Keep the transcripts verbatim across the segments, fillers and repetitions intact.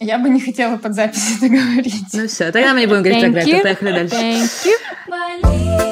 Я бы не хотела под запись это говорить. Ну все, тогда мы не будем говорить про Грету. Поехали дальше. Thank you.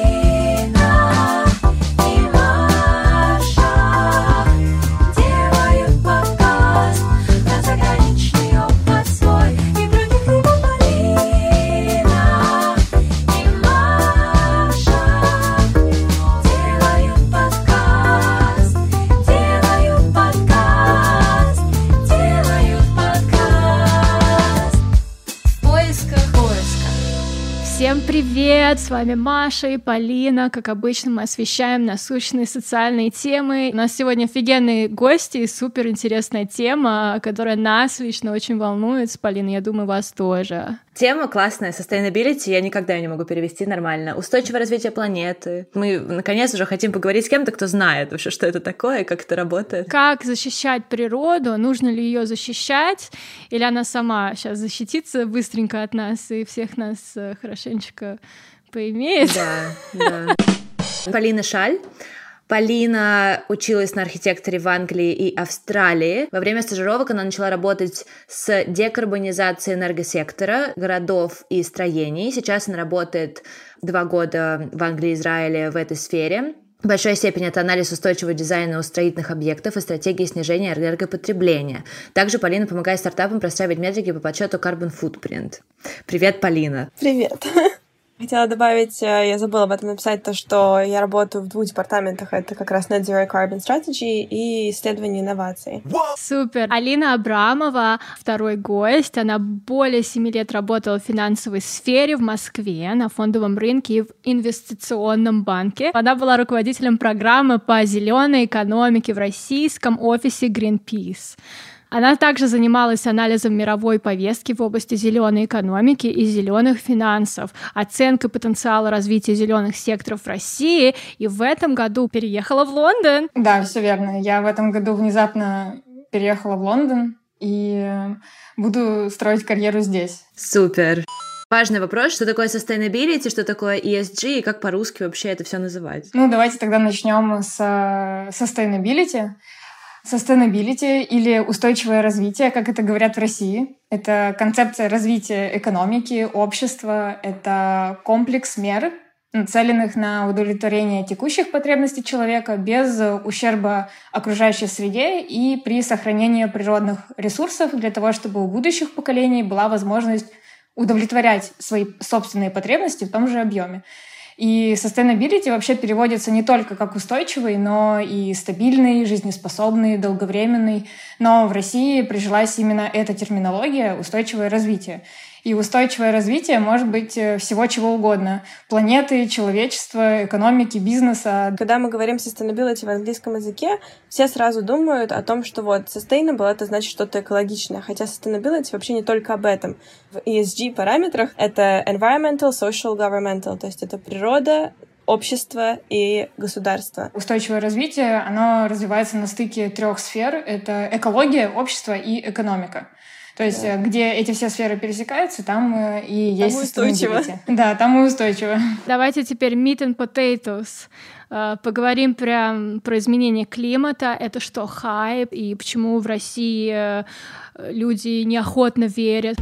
Всем привет! С вами Маша и Полина. Как обычно, мы освещаем насущные социальные темы. У нас сегодня офигенные гости и суперинтересная тема, которая нас лично очень волнует. Полина, я думаю, вас тоже. Тема классная, sustainability, я никогда ее не могу перевести нормально. Устойчивое развитие планеты. Мы, наконец, уже хотим поговорить с кем-то, кто знает вообще, что это такое, как это работает. Как защищать природу? Нужно ли ее защищать? Или она сама сейчас защитится быстренько от нас и всех нас хорошенечко поимеет? Да, да. Полина Шаль. Полина училась на архитекторе в Англии и Австралии. Во время стажировок она начала работать с декарбонизацией энергосектора, городов и строений. Сейчас она работает два года в Англии и Израиле в этой сфере. В большой степени это анализ устойчивого дизайна у строительных объектов и стратегии снижения энергопотребления. Также Полина помогает стартапам простраивать метрики по подсчету Carbon Footprint. Привет, Полина! Привет! Хотела добавить, я забыла об этом написать, то, что я работаю в двух департаментах. Это как раз Net Zero Carbon Strategy и исследование инноваций. Супер! Алина Абрамова, второй гость. Она более семи лет работала в финансовой сфере в Москве, на фондовом рынке и в инвестиционном банке. Она была руководителем программы по зеленой экономике в российском офисе Greenpeace. Она также занималась анализом мировой повестки в области зеленой экономики и зеленых финансов, оценкой потенциала развития зеленых секторов в России, и в этом году переехала в Лондон. Да, все верно. Я в этом году внезапно переехала в Лондон и буду строить карьеру здесь. Супер. Важный вопрос, что такое sustainability, что такое и эс джи и как по-русски вообще это все называть? Ну, давайте тогда начнем с sustainability. Sustainability или устойчивое развитие, как это говорят в России, это концепция развития экономики, общества, это комплекс мер, нацеленных на удовлетворение текущих потребностей человека без ущерба окружающей среде и при сохранении природных ресурсов для того, чтобы у будущих поколений была возможность удовлетворять свои собственные потребности в том же объеме. И sustainability вообще переводится не только как устойчивый, но и стабильный, жизнеспособный, долговременный. Но в России прижилась именно эта терминология «устойчивое развитие». И устойчивое развитие может быть всего чего угодно. Планеты, человечества, экономики, бизнеса. Когда мы говорим sustainability в английском языке, все сразу думают о том, что вот sustainable — это значит что-то экологичное. Хотя sustainability вообще не только об этом. В и эс джи-параметрах это environmental, social, governmental. То есть это природа, общество и государство. Устойчивое развитие, оно развивается на стыке трех сфер. Это экология, общество и экономика. То есть, да. Где эти все сферы пересекаются, там и там есть устойчиво. Да, там и устойчиво. Давайте теперь meat and potatoes. Поговорим прям про изменение климата. Это что, хайп? И почему в России люди неохотно верят?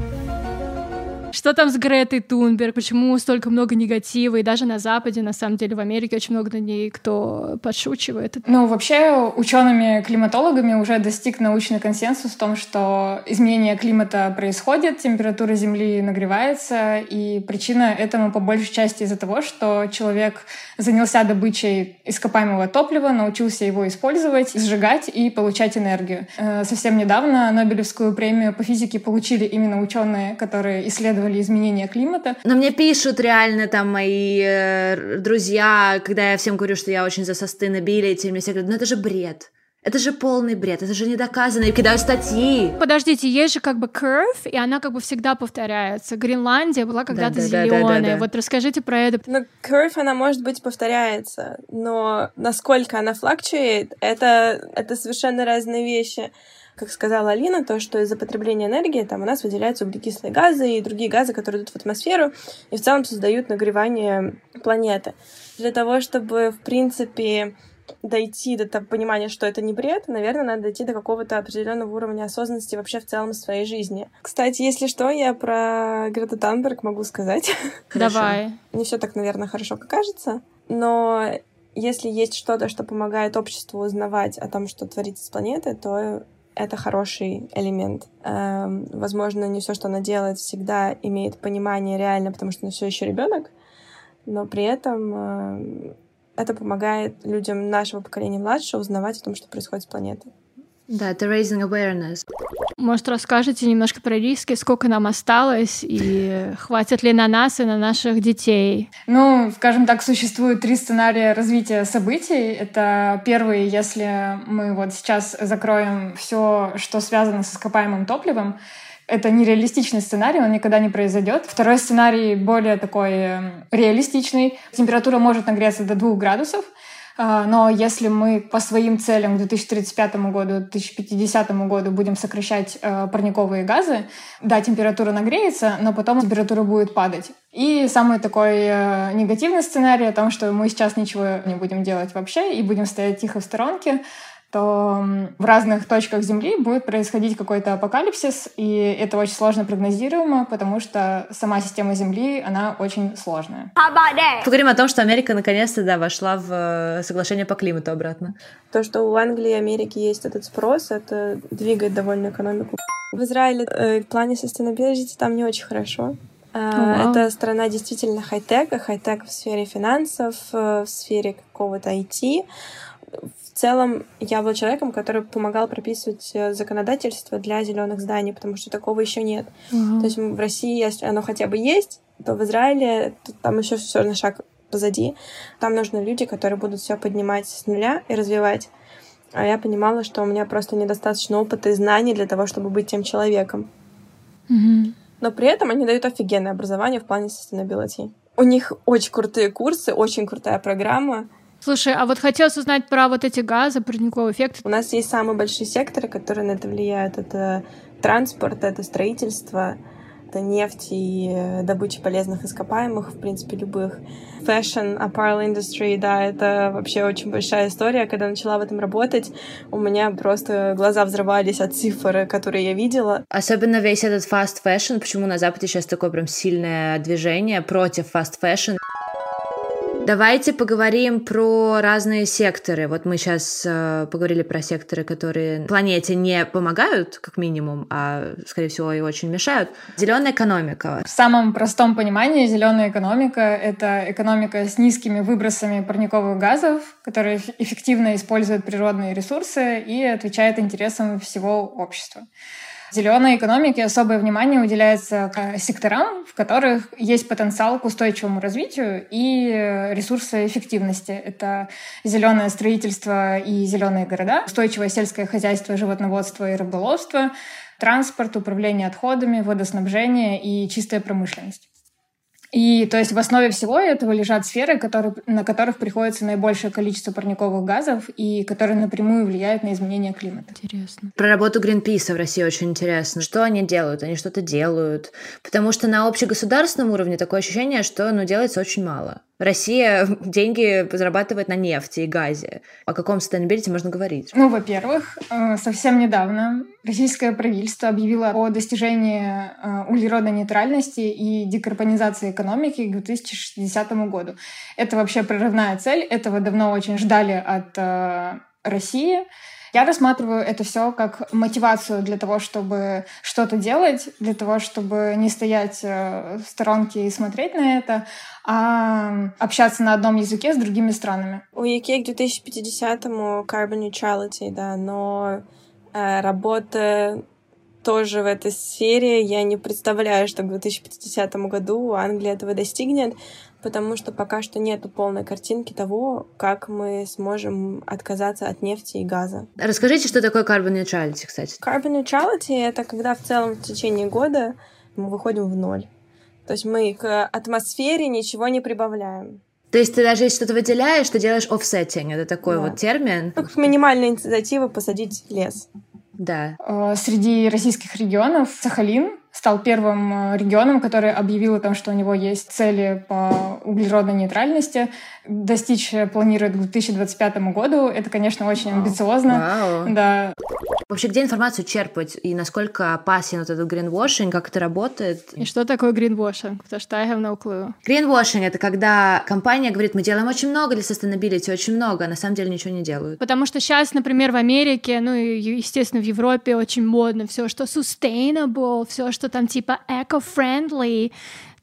Что там с Гретой Тунберг? Почему столько много негатива? И даже на Западе, на самом деле, в Америке очень много на ней кто подшучивает. Ну, вообще, учеными-климатологами уже достиг научный консенсус в том, что изменение климата происходит, температура Земли нагревается, и причина этому по большей части из-за того, что человек занялся добычей ископаемого топлива, научился его использовать, сжигать и получать энергию. Совсем недавно Нобелевскую премию по физике получили именно ученые, которые исследовали изменения климата. Но мне пишут реально там мои э, друзья, когда я всем говорю, что я очень за sustainability, мне все говорят, ну это же бред. Это же полный бред, это же не доказано, и кидают статьи. Подождите, есть же как бы curve, и она как бы всегда повторяется. Гренландия была когда-то да, да, зеленая. Да, да, да. Вот расскажите про это. Ну, curve, она, может быть, повторяется, но насколько она fluctuate, это, это совершенно разные вещи. Как сказала Алина, то, что из-за потребления энергии там у нас выделяются углекислые газы и другие газы, которые идут в атмосферу и в целом создают нагревание планеты. Для того, чтобы, в принципе, дойти до того понимания, что это не бред, наверное, надо дойти до какого-то определенного уровня осознанности вообще в целом в своей жизни. Кстати, если что, я про Грету Тунберг могу сказать. Давай. Не все так, наверное, хорошо, как кажется, но если есть что-то, что помогает обществу узнавать о том, что творится с планетой, то это хороший элемент. Эм, возможно, не все, что она делает, всегда имеет понимание реально, потому что она все еще ребенок, но при этом э, это помогает людям нашего поколения младше узнавать о том, что происходит с планетой. Да, это raising awareness. Может, расскажете немножко про риски, сколько нам осталось, и хватит ли на нас и на наших детей? Ну, скажем так, существует три сценария развития событий. Это первый, если мы вот сейчас закроем все, что связано с ископаемым топливом. Это нереалистичный сценарий, он никогда не произойдет. Второй сценарий более такой реалистичный. Температура может нагреться до двух градусов. Но если мы по своим целям к две тысячи тридцать пятому году, две тысячи пятидесятому году будем сокращать парниковые газы, да, температура нагреется, но потом температура будет падать. И самый такой негативный сценарий о том, что мы сейчас ничего не будем делать вообще и будем стоять тихо в сторонке, то в разных точках Земли будет происходить какой-то апокалипсис, и это очень сложно прогнозируемо, потому что сама система Земли, она очень сложная. Поговорим о том, что Америка наконец-то, да, вошла в соглашение по климату обратно. То, что у Англии и Америки есть этот спрос, это двигает довольно экономику. В Израиле э, в плане sustainability там не очень хорошо. Uh-huh. Это страна действительно хай-тека, хай-тек в сфере финансов, в сфере какого-то ай ти. В целом, я была человеком, который помогал прописывать законодательство для зеленых зданий, потому что такого еще нет. Uh-huh. То есть в России, если оно хотя бы есть, то в Израиле то там еще все на шаг позади. Там нужны люди, которые будут все поднимать с нуля и развивать. А я понимала, что у меня просто недостаточно опыта и знаний для того, чтобы быть тем человеком. Uh-huh. Но при этом они дают офигенное образование в плане sustainability. У них очень крутые курсы, очень крутая программа. Слушай, а вот хотелось узнать про вот эти газы, парниковый эффект. У нас есть самые большие секторы, которые на это влияют. Это транспорт, это строительство, это нефть и добыча полезных ископаемых, в принципе, любых. Fashion, apparel industry, да, это вообще очень большая история. Когда начала в этом работать, у меня просто глаза взрывались от цифр, которые я видела. Особенно весь этот fast fashion, почему на Западе сейчас такое прям сильное движение против fast fashion. Давайте поговорим про разные секторы. Вот мы сейчас э, поговорили про секторы, которые планете не помогают, как минимум, а, скорее всего, и очень мешают. Зеленая экономика. В самом простом понимании зеленая экономика — это экономика с низкими выбросами парниковых газов, которая эффективно использует природные ресурсы и отвечает интересам всего общества. В зеленой экономике особое внимание уделяется секторам, в которых есть потенциал к устойчивому развитию и ресурсоэффективности. Это зеленое строительство и зеленые города, устойчивое сельское хозяйство, животноводство и рыболовство, транспорт, управление отходами, водоснабжение и чистая промышленность. И то есть в основе всего этого лежат сферы, которые, на которых приходится наибольшее количество парниковых газов и которые напрямую влияют на изменение климата. Интересно. Про работу Greenpeace в России очень интересно. Что они делают? Они что-то делают. Потому что на общегосударственном уровне такое ощущение, что ну, делается очень мало. Россия деньги зарабатывает на нефти и газе. О каком sustainability можно говорить? Ну, во-первых, совсем недавно российское правительство объявило о достижении углеродной нейтральности и декарбонизации экономики к две тысячи шестидесятому году. Это вообще прорывная цель. Этого давно очень ждали от России. Я рассматриваю это все как мотивацию для того, чтобы что-то делать, для того, чтобы не стоять в сторонке и смотреть на это, а общаться на одном языке с другими странами. У ю кей к две тысячи пятидесятому carbon neutrality, да, но э, работа тоже в этой сфере. Я не представляю, что к две тысячи пятидесятому году Англия этого достигнет, потому что пока что нету полной картинки того, как мы сможем отказаться от нефти и газа. Расскажите, что такое carbon neutrality, кстати. Carbon neutrality — это когда в целом в течение года мы выходим в ноль. То есть мы к атмосфере ничего не прибавляем. То есть ты даже если что-то выделяешь, ты делаешь offsetting. Это такой да. вот термин. Ну, как минимальная инициатива — посадить лес. Да. Среди российских регионов Сахалин — стал первым регионом, который объявил о том, что у него есть цели по углеродной нейтральности. Достичь планирует к две тысячи двадцать пятому году. Это, конечно, очень Вау. амбициозно. Вау. Да. Вообще, где информацию черпать и насколько опасен вот этот гринвошинг, как это работает? И что такое гринвошинг? Потому что I have no clue. Гринвошинг — это когда компания говорит, мы делаем очень много для sustainability, очень много, а на самом деле ничего не делают. Потому что сейчас, например, в Америке, ну и, естественно, в Европе очень модно все, что sustainable, все, что там типа eco-friendly.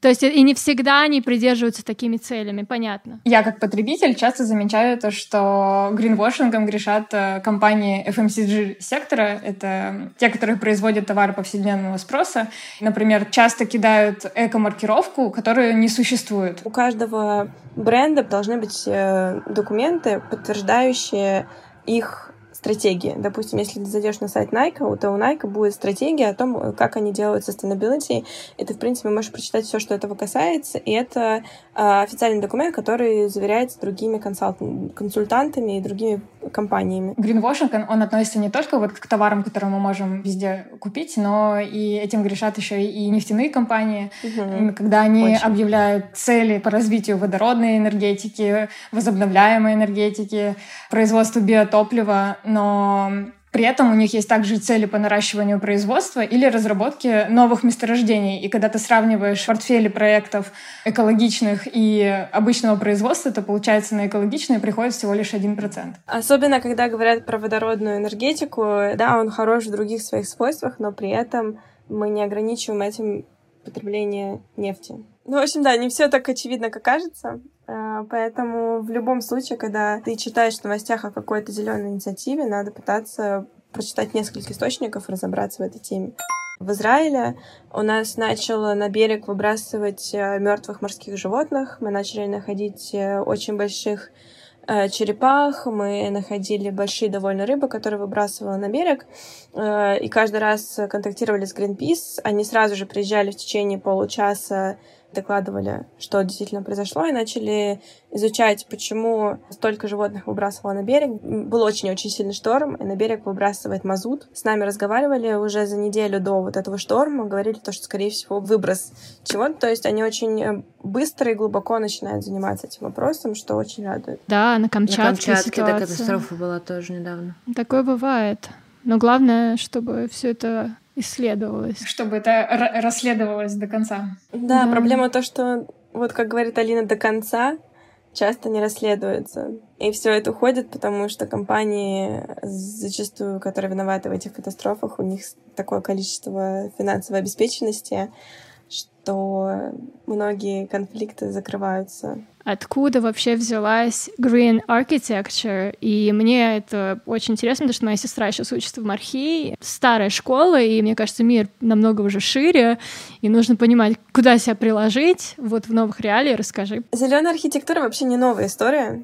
То есть и не всегда они придерживаются такими целями, понятно. Я как потребитель часто замечаю то, что гринвошингом грешат компании эф эм си джи-сектора. Это те, которые производят товары повседневного спроса. Например, часто кидают эко-маркировку, которую не существует. У каждого бренда должны быть документы, подтверждающие их стратегии. Допустим, если ты зайдешь на сайт Nike, то у Nike будет стратегия о том, как они делают sustainability, и ты, в принципе, можешь прочитать все, что этого касается, и это э, официальный документ, который заверяется другими консалт- консультантами и другими компаниями. Гринвошинг, он, он относится не только вот к товарам, которые мы можем везде купить, но и этим грешат еще и нефтяные компании, угу. когда они Очень. объявляют цели по развитию водородной энергетики, возобновляемой энергетики, производству биотоплива, но при этом у них есть также цели по наращиванию производства или разработке новых месторождений. И когда ты сравниваешь портфели проектов экологичных и обычного производства, то получается, на экологичные приходит всего лишь один процент. Особенно, когда говорят про водородную энергетику, да, он хорош в других своих свойствах, но при этом мы не ограничиваем этим потребление нефти. Ну, в общем, да, не все так очевидно, как кажется. Поэтому в любом случае, когда ты читаешь в новостях о какой-то зеленой инициативе, надо пытаться прочитать несколько источников и разобраться в этой теме. В Израиле у нас начало на берег выбрасывать мертвых морских животных. Мы начали находить очень больших черепах, мы находили большие довольно рыбы, которые выбрасывала на берег, и каждый раз контактировали с Greenpeace. Они сразу же приезжали в течение получаса, докладывали, что действительно произошло, и начали изучать, почему столько животных выбрасывало на берег. Был очень-очень сильный шторм, и на берег выбрасывает мазут. С нами разговаривали уже за неделю до вот этого шторма, говорили то, что, скорее всего, выброс чего-то. То есть они очень быстро и глубоко начинают заниматься этим вопросом, что очень радует. Да, на Камчатке, на Камчатке ситуация. Да, катастрофа была тоже недавно. Такое бывает. Но главное, чтобы все это исследовалось. Чтобы это р- расследовалось до конца. Да, да, проблема то, что, вот как говорит Алина, до конца часто не расследуется. И все это уходит, потому что компании, зачастую, которые виноваты в этих катастрофах, у них такое количество финансовой обеспеченности, что многие конфликты закрываются. Откуда вообще взялась Green Architecture? И мне это очень интересно, потому что моя сестра сейчас учится в Мархи, старая школа, и, мне кажется, мир намного уже шире, и нужно понимать, куда себя приложить вот в новых реалиях. Расскажи. Зеленая архитектура вообще не новая история.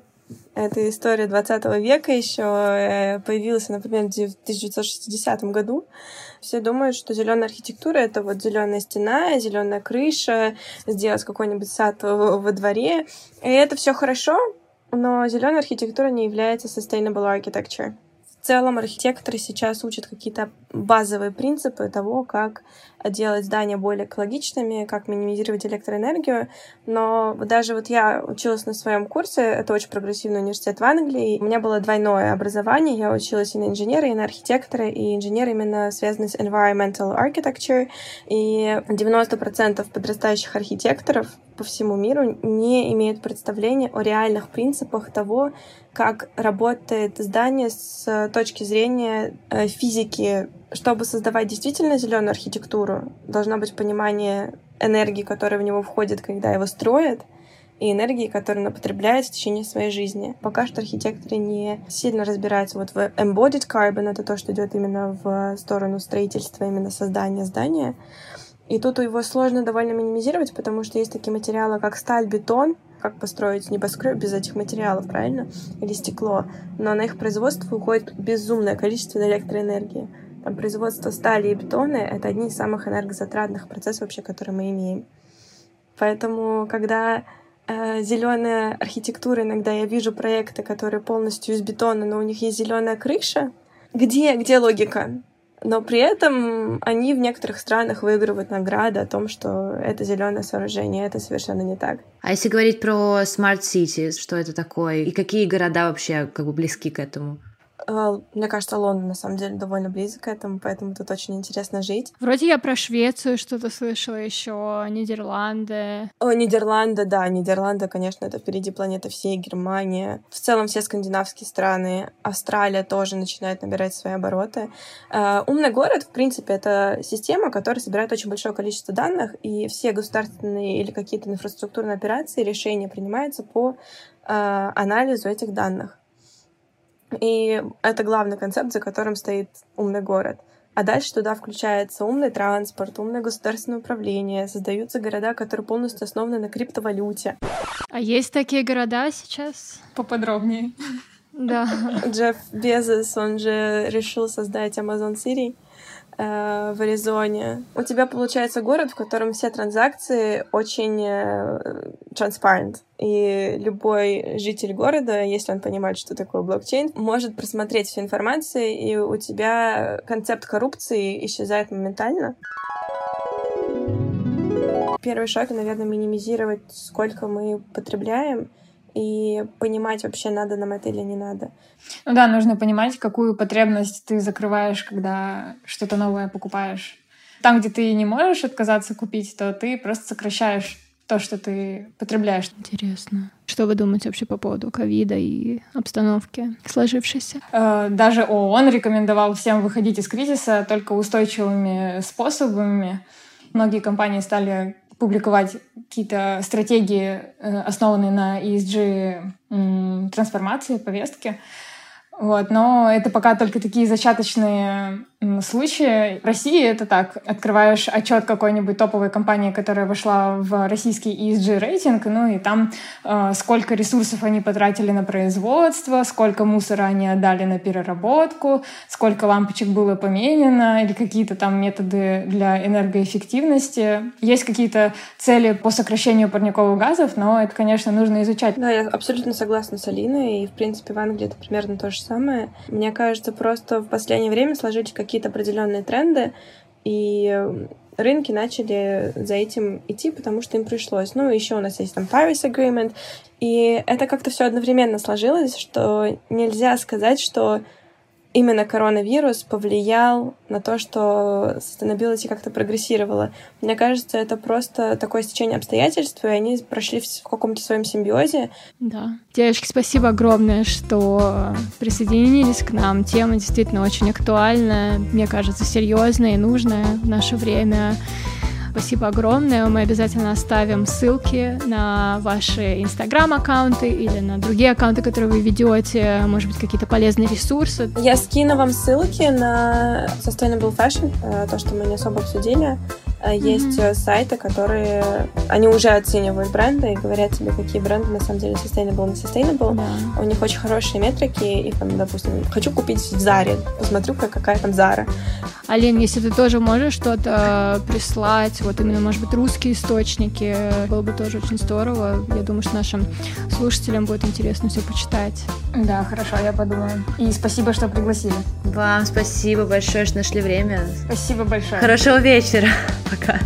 Это история двадцатого века еще появилась, например, в тысяча девятьсот шестидесятом году. Все думают, что зеленая архитектура — это вот зеленая стена, зеленая крыша, сделать какой-нибудь сад во дворе. И это все хорошо, но зеленая архитектура не является sustainable architecture. В целом архитекторы сейчас учат какие-то базовые принципы того, как делать здания более экологичными, как минимизировать электроэнергию. Но даже вот я училась на своем курсе, это очень прогрессивный университет в Англии, у меня было двойное образование, я училась и на инженера, и на архитектора, и инженер именно связан с environmental architecture, и девяносто процентов подрастающих архитекторов по всему миру не имеют представления о реальных принципах того, как работает здание с точки зрения физики. Чтобы создавать действительно зеленую архитектуру, должно быть понимание энергии, которая в него входит, когда его строят, и энергии, которую он потребляет в течение своей жизни. Пока что архитекторы не сильно разбираются вот в embodied carbon, это то, что идет именно в сторону строительства, именно создания здания. И тут его сложно довольно минимизировать, потому что есть такие материалы, как сталь, бетон. Как построить небоскреб без этих материалов, правильно? Или стекло. Но на их производство уходит безумное количество электроэнергии. Там производство стали и бетона — это одни из самых энергозатратных процессов вообще, которые мы имеем. Поэтому, когда э, зеленая архитектура, иногда я вижу проекты, которые полностью из бетона, но у них есть зеленая крыша, где, где логика? Но при этом они в некоторых странах выигрывают награды о том, что это зеленое сооружение, это совершенно не так. А если говорить про Smart City, что это такое? И какие города вообще как бы близки к этому? Мне кажется, Лондон, на самом деле, довольно близок к этому, поэтому тут очень интересно жить. Вроде я про Швецию что-то слышала еще, Нидерланды. О, Нидерланды, да, Нидерланды, конечно, это впереди планеты всей, Германия. В целом все скандинавские страны, Австралия тоже начинает набирать свои обороты. Умный город, в принципе, это система, которая собирает очень большое количество данных, и все государственные или какие-то инфраструктурные операции, решения принимаются по анализу этих данных. И это главный концепт, за которым стоит умный город. А дальше туда включается умный транспорт, умное государственное управление, создаются города, которые полностью основаны на криптовалюте. А есть такие города сейчас? Поподробнее. Да. Джефф Безос, он же решил создать Amazon City в Аризоне. У тебя получается город, в котором все транзакции очень transparent. И любой житель города, если он понимает, что такое блокчейн, может просмотреть всю информацию, и у тебя концепт коррупции исчезает моментально. Первый шаг, наверное, минимизировать, сколько мы потребляем, и понимать вообще, надо нам это или не надо. Ну да, нужно понимать, какую потребность ты закрываешь, когда что-то новое покупаешь. Там, где ты не можешь отказаться купить, то ты просто сокращаешь то, что ты потребляешь. Интересно. Что вы думаете вообще по поводу ковида и обстановки сложившейся? Даже ООН рекомендовал всем выходить из кризиса только устойчивыми способами. Многие компании стали публиковать какие-то стратегии, основанные на и эс джи трансформации, повестки. Вот. Но это пока только такие зачаточные случаи. В России это так. Открываешь отчет какой-нибудь топовой компании, которая вошла в российский и эс джи рейтинг, ну и там э, сколько ресурсов они потратили на производство, сколько мусора они отдали на переработку, сколько лампочек было поменено, или какие-то там методы для энергоэффективности. Есть какие-то цели по сокращению парниковых газов, но это, конечно, нужно изучать. Да, я абсолютно согласна с Алиной, и, в принципе, в Англии это примерно то же самое. Мне кажется, просто в последнее время сложились какие-то определенные тренды, и рынки начали за этим идти, потому что им пришлось. Ну, еще у нас есть там Paris Agreement, и это как-то все одновременно сложилось, что нельзя сказать, что именно коронавирус повлиял на то, что sustainability как-то прогрессировало. Мне кажется, это просто такое стечение обстоятельств, и они прошли в каком-то своем симбиозе. Да. Девочки, спасибо огромное, что присоединились к нам. Тема действительно очень актуальна, мне кажется, серьезная и нужная в наше время. Спасибо огромное. Мы обязательно оставим ссылки на ваши инстаграм-аккаунты или на другие аккаунты, которые вы ведете, может быть, какие-то полезные ресурсы. Я скину вам ссылки на Sustainable Fashion, то, что мы не особо обсудили. Есть mm-hmm. сайты, которые... Они уже оценивают бренды и говорят тебе, какие бренды на самом деле sustainable, не sustainable. Yeah. У них очень хорошие метрики. И там, допустим, хочу купить в Заре. Посмотрю, какая там Зара. Алин, если ты тоже можешь что-то прислать, вот именно, может быть, русские источники, было бы тоже очень здорово. Я думаю, что нашим слушателям будет интересно все почитать. Да, хорошо, я подумаю. И спасибо, что пригласили. Вам спасибо большое, что нашли время. Спасибо большое. Хорошего вечера. Пока.